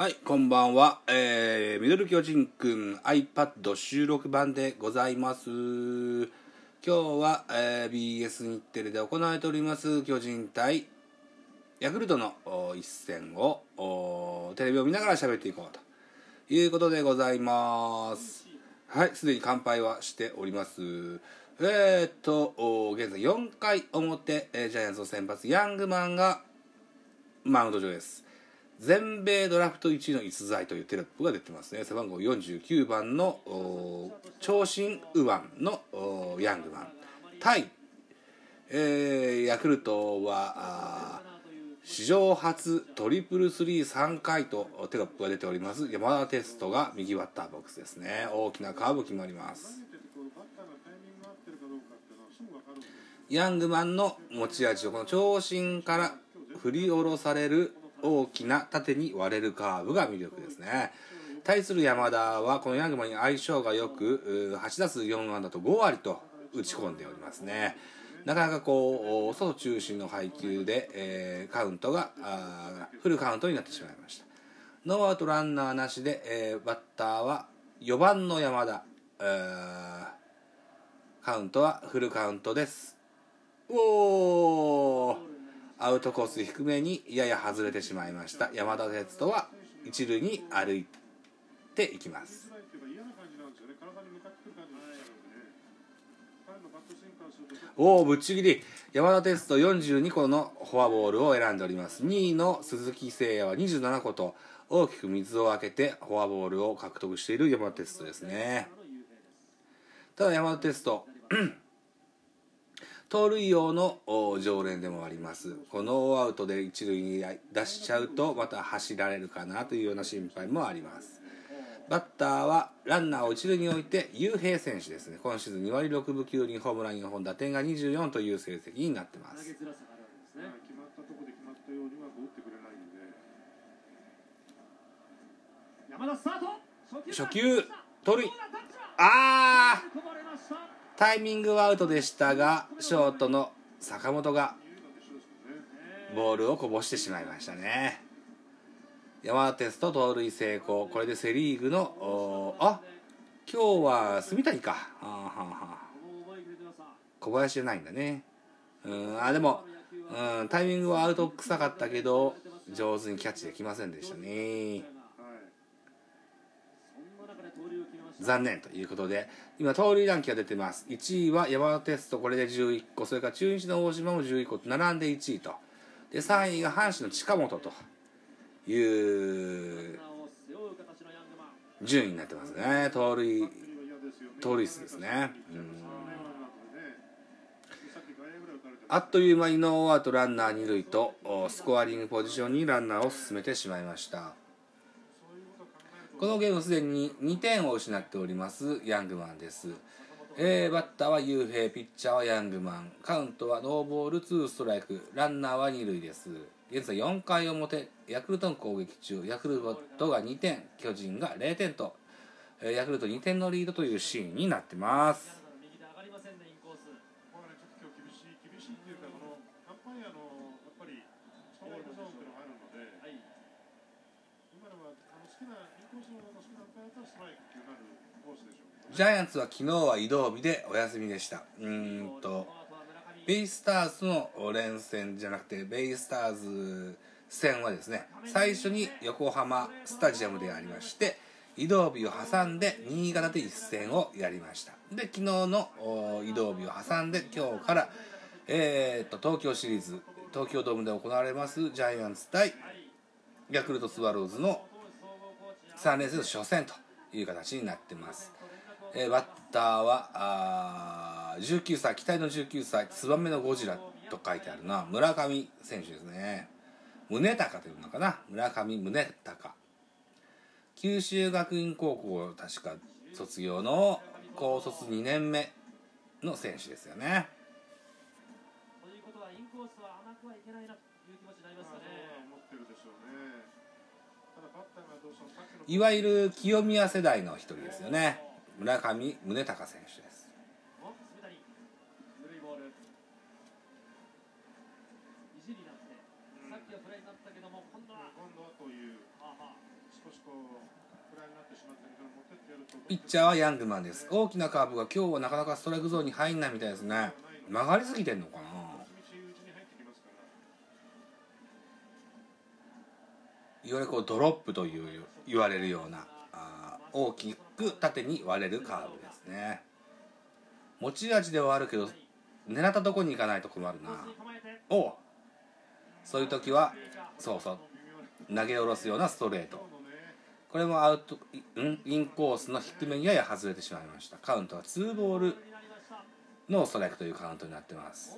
はい、こんばんは、ミドル巨人くん iPad 収録版でございます。今日は、BS 日テレで行われております巨人対ヤクルトの一戦をテレビを見ながら喋っていこうということでございます。はい、すでに乾杯はしております。現在4回表、ジャイアンツの先発ヤングマンがマウンド上です。全米ドラフト1位の逸材というテロップが出てますね。背番号49番の長身右腕のヤングマン対、ヤクルトは史上初トリプルスリー3回とテロップが出ております。山田テストが右バッターボックスですね。大きなカーブ決まります。ヤングマンの持ち味をこの長身から振り下ろされる大きな縦に割れるカーブが魅力ですね。対する山田はこのヤングマンに相性がよく8打数4安打と5割と打ち込んでおりますね。なかなかこう外中心の配球で、カウントがフルカウントになってしまいました。ノーアウトランナーなしで、バッターは4番の山田。カウントはフルカウントです。アウトコース低めにやや外れてしまいました。山田哲人は一塁に歩いていきます。ぶっちぎり。山田哲人42個のフォアボールを選んでおります。2位の鈴木誠也は27個と大きく水をあけてフォアボールを獲得している山田哲人ですね。ただ山田哲人盗塁王の常連でもあります。このノーアウトで一塁に出しちゃうとまた走られるかなというような心配もあります。バッターはランナーを一塁に置いて雄平選手ですね。今シーズン2割6分9厘、ホームラン4本、打点が24という成績になってます。初球盗塁、タイミングはアウトでしたがショートの坂本がボールをこぼしてしまいましたね。山田テスト盗塁成功。これでセリーグの今日は住谷か、小林じゃないんだね。でもタイミングはアウト臭かったけど上手にキャッチできませんでしたね。残念ということで、今盗塁ランキングが出てます。1位は山田テスト、これで11個、それから中日の大島も11個と並んで1位と、で3位が阪神の近本という順位になってますね。盗塁数ですね。あっという間にノーアウトランナー2塁とスコアリングポジションにランナーを進めてしまいました。このゲームすでに2点を失っておりますヤングマンです。バッターは雄平、ピッチャーはヤングマン。カウントはノーボール2ストライク、ランナーは2塁です。現在4回表、ヤクルトの攻撃中、ヤクルトが2点、巨人が0点と、ヤクルト2点のリードというシーンになってます。ジャイアンツは昨日は移動日でお休みでした。ベイスターズの連戦じゃなくてベイスターズ戦はですね、最初に横浜スタジアムでありまして、移動日を挟んで新潟で一戦をやりました。で、昨日の移動日を挟んで今日から、東京シリーズ、東京ドームで行われますジャイアンツ対ヤクルトスワローズの3連戦の初戦という形になってます。バッターは19歳、期待の19歳、ツバメのゴジラと書いてあるのは村上選手ですね。宗隆というのかな、村上宗隆、九州学院高校確か卒業の高卒2年目の選手ですよね。ということはインコースは甘くはいけないなという気持ちになりますかね。持ってるでしょうね。いわゆる清宮世代の一人ですよね。村上宗隆選手です。ピッチャーはヤングマンです。大きなカーブが今日はなかなかストライクゾーンに入んないみたいですね。曲がりすぎてんのかな。いわゆるこうドロップという言われるような大きく縦に割れるカーブですね。持ち味ではあるけど狙ったとこに行かないと困るな。おう、そういう時はそうそう投げ下ろすようなストレート、これもアウトインコースの低めにやや外れてしまいました。カウントは2ボールノーストライクというカウントになってます。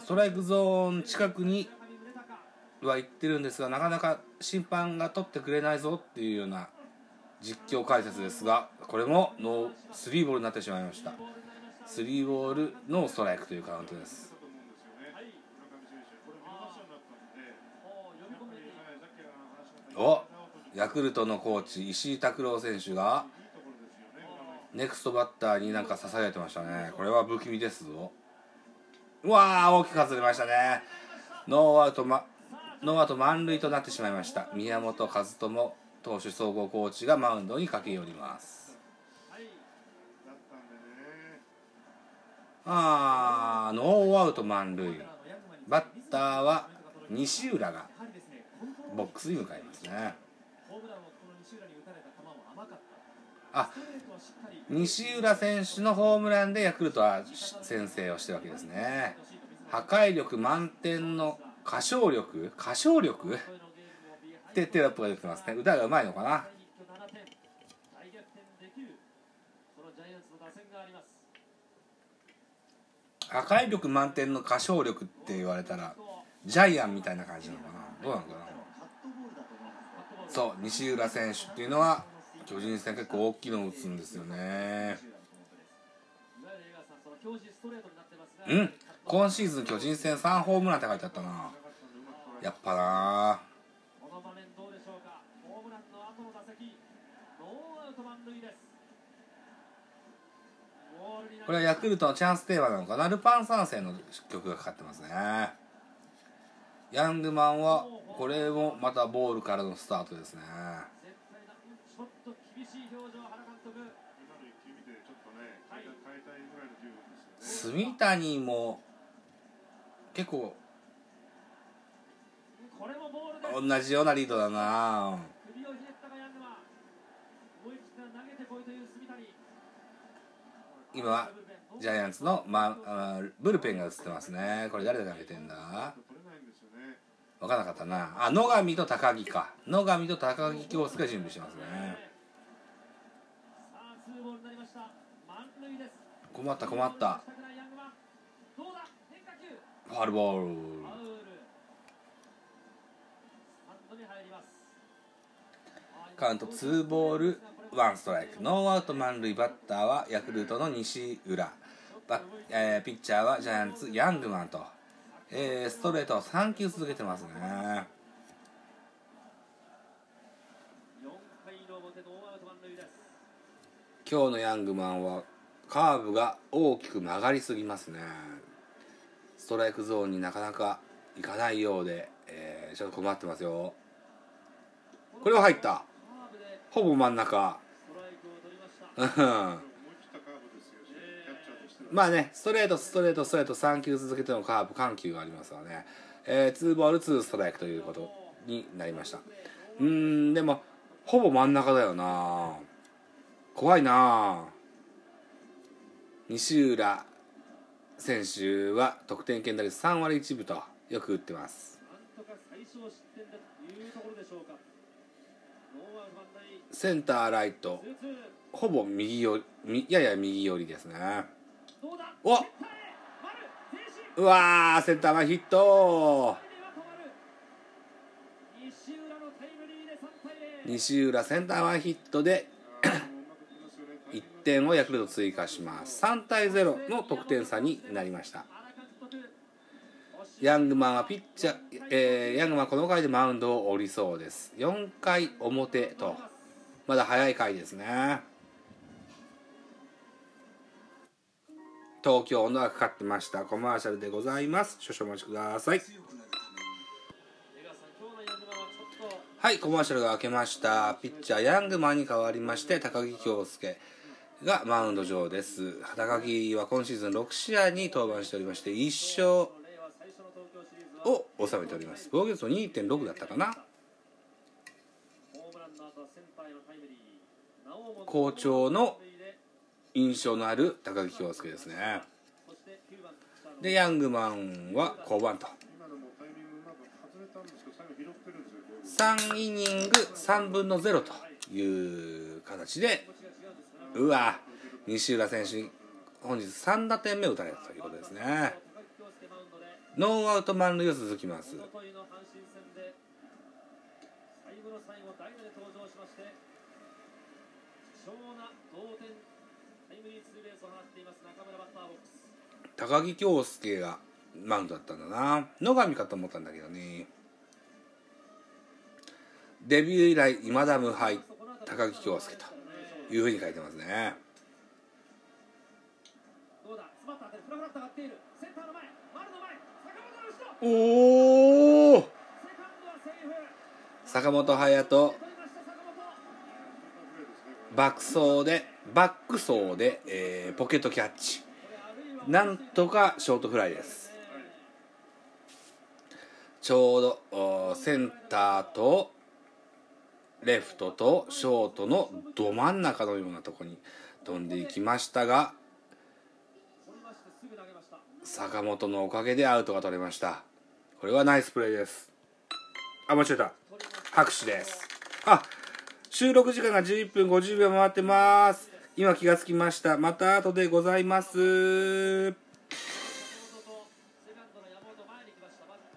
ストライクゾーン近くには行ってるんですが、なかなか審判が取ってくれないぞっていうような実況解説ですが、これもノースリーボールになってしまいました。スリーボールノーストライクというカウントです。お、ヤクルトのコーチ石井拓郎選手がネクストバッターになんかささやいてましたね。これは不気味ですぞ。うわー、大きく外れましたね。ノーアウト満塁となってしまいました。宮本和友投手総合コーチがマウンドに駆け寄ります。ノーアウト満塁、バッターは西浦がボックスに向かいますね。西浦選手のホームランでヤクルトは先制をしてるわけですね。破壊力満点の歌唱力ってテロップが出てますね。歌がうまいのかな。破壊力満点の歌唱力って言われたらジャイアンみたいな感じなのかな。どうなのかな。そう、西浦選手っていうのは巨人戦結構大きいのを打つんですよね。今シーズン巨人戦3ホームランって書いてあったな。やっぱな。これはヤクルトのチャンステーマなのかな。ルパン三世の曲がかかってますね。ヤングマンはこれもまたボールからのスタートですね。ちょっと厳しい表情、原監督。今の1球見てちょっとね、変えたいぐらいの10分ですよね。住谷も結構これもボール同じようなリードだな。首をひねったがヤングは思い切った投げてこいという住谷。今はジャイアンツの、ブルペンが映ってますね。これ誰が投げてんだ。分からなかったな。野上と高木か。野上と高木京介が準備してますね。困った。ファウルボール。カウント2ボール1ストライク。ノーアウト満塁、バッターはヤクルトの西浦、ピッチャーはジャイアンツヤングマンと。ストレートを3球続けてますね。今日のヤングマンはカーブが大きく曲がりすぎますね。ストライクゾーンになかなかいかないようで、ちょっと困ってますよ。これは入った。ほぼ真ん中。まあね、ストレート3球続けてのカーブ緩急がありますわね。2ボール2ストライクということになりました。でもほぼ真ん中だよな。怖いな。西浦選手は得点圏打率3割1分とよく打ってます。センターライトほぼ右寄り、やや右寄りですね。お、うわー、センター前ヒット。西浦センター前ヒットで1点をヤクルト追加します。3対0の得点差になりました。ヤングマンこの回でマウンドを降りそうです。4回表とまだ早い回ですね。東京温度がかかってました。コマーシャルでございます。少々お待ちください。はい、コマーシャルが明けました。ピッチャーヤングマンに代わりまして、高木京介がマウンド上です。高木は今シーズン6試合に登板しておりまして、1勝を収めております。防御率も 2.6 だったかな。好調の印象のある高木京介ですね。で、ヤングマンは降板と。3イニング3分の0という形で、西浦選手に本日3打点目を打たれたということですね。ノーアウト満塁を続きます。高木京介がマウンドだったんだな。野上かと思ったんだけどね。デビュー以来いまだ無敗、高木京介というふうに書いてますね。おお、坂本勇人バック走で、ポケットキャッチ、なんとかショートフライです。ちょうどセンターとレフトとショートのど真ん中のようなところに飛んでいきましたが、坂本のおかげでアウトが取れました。これはナイスプレーです。あ、間違えた。拍手です。あ、収録時間が11分50秒回ってます。今気がつきました。また後でございます。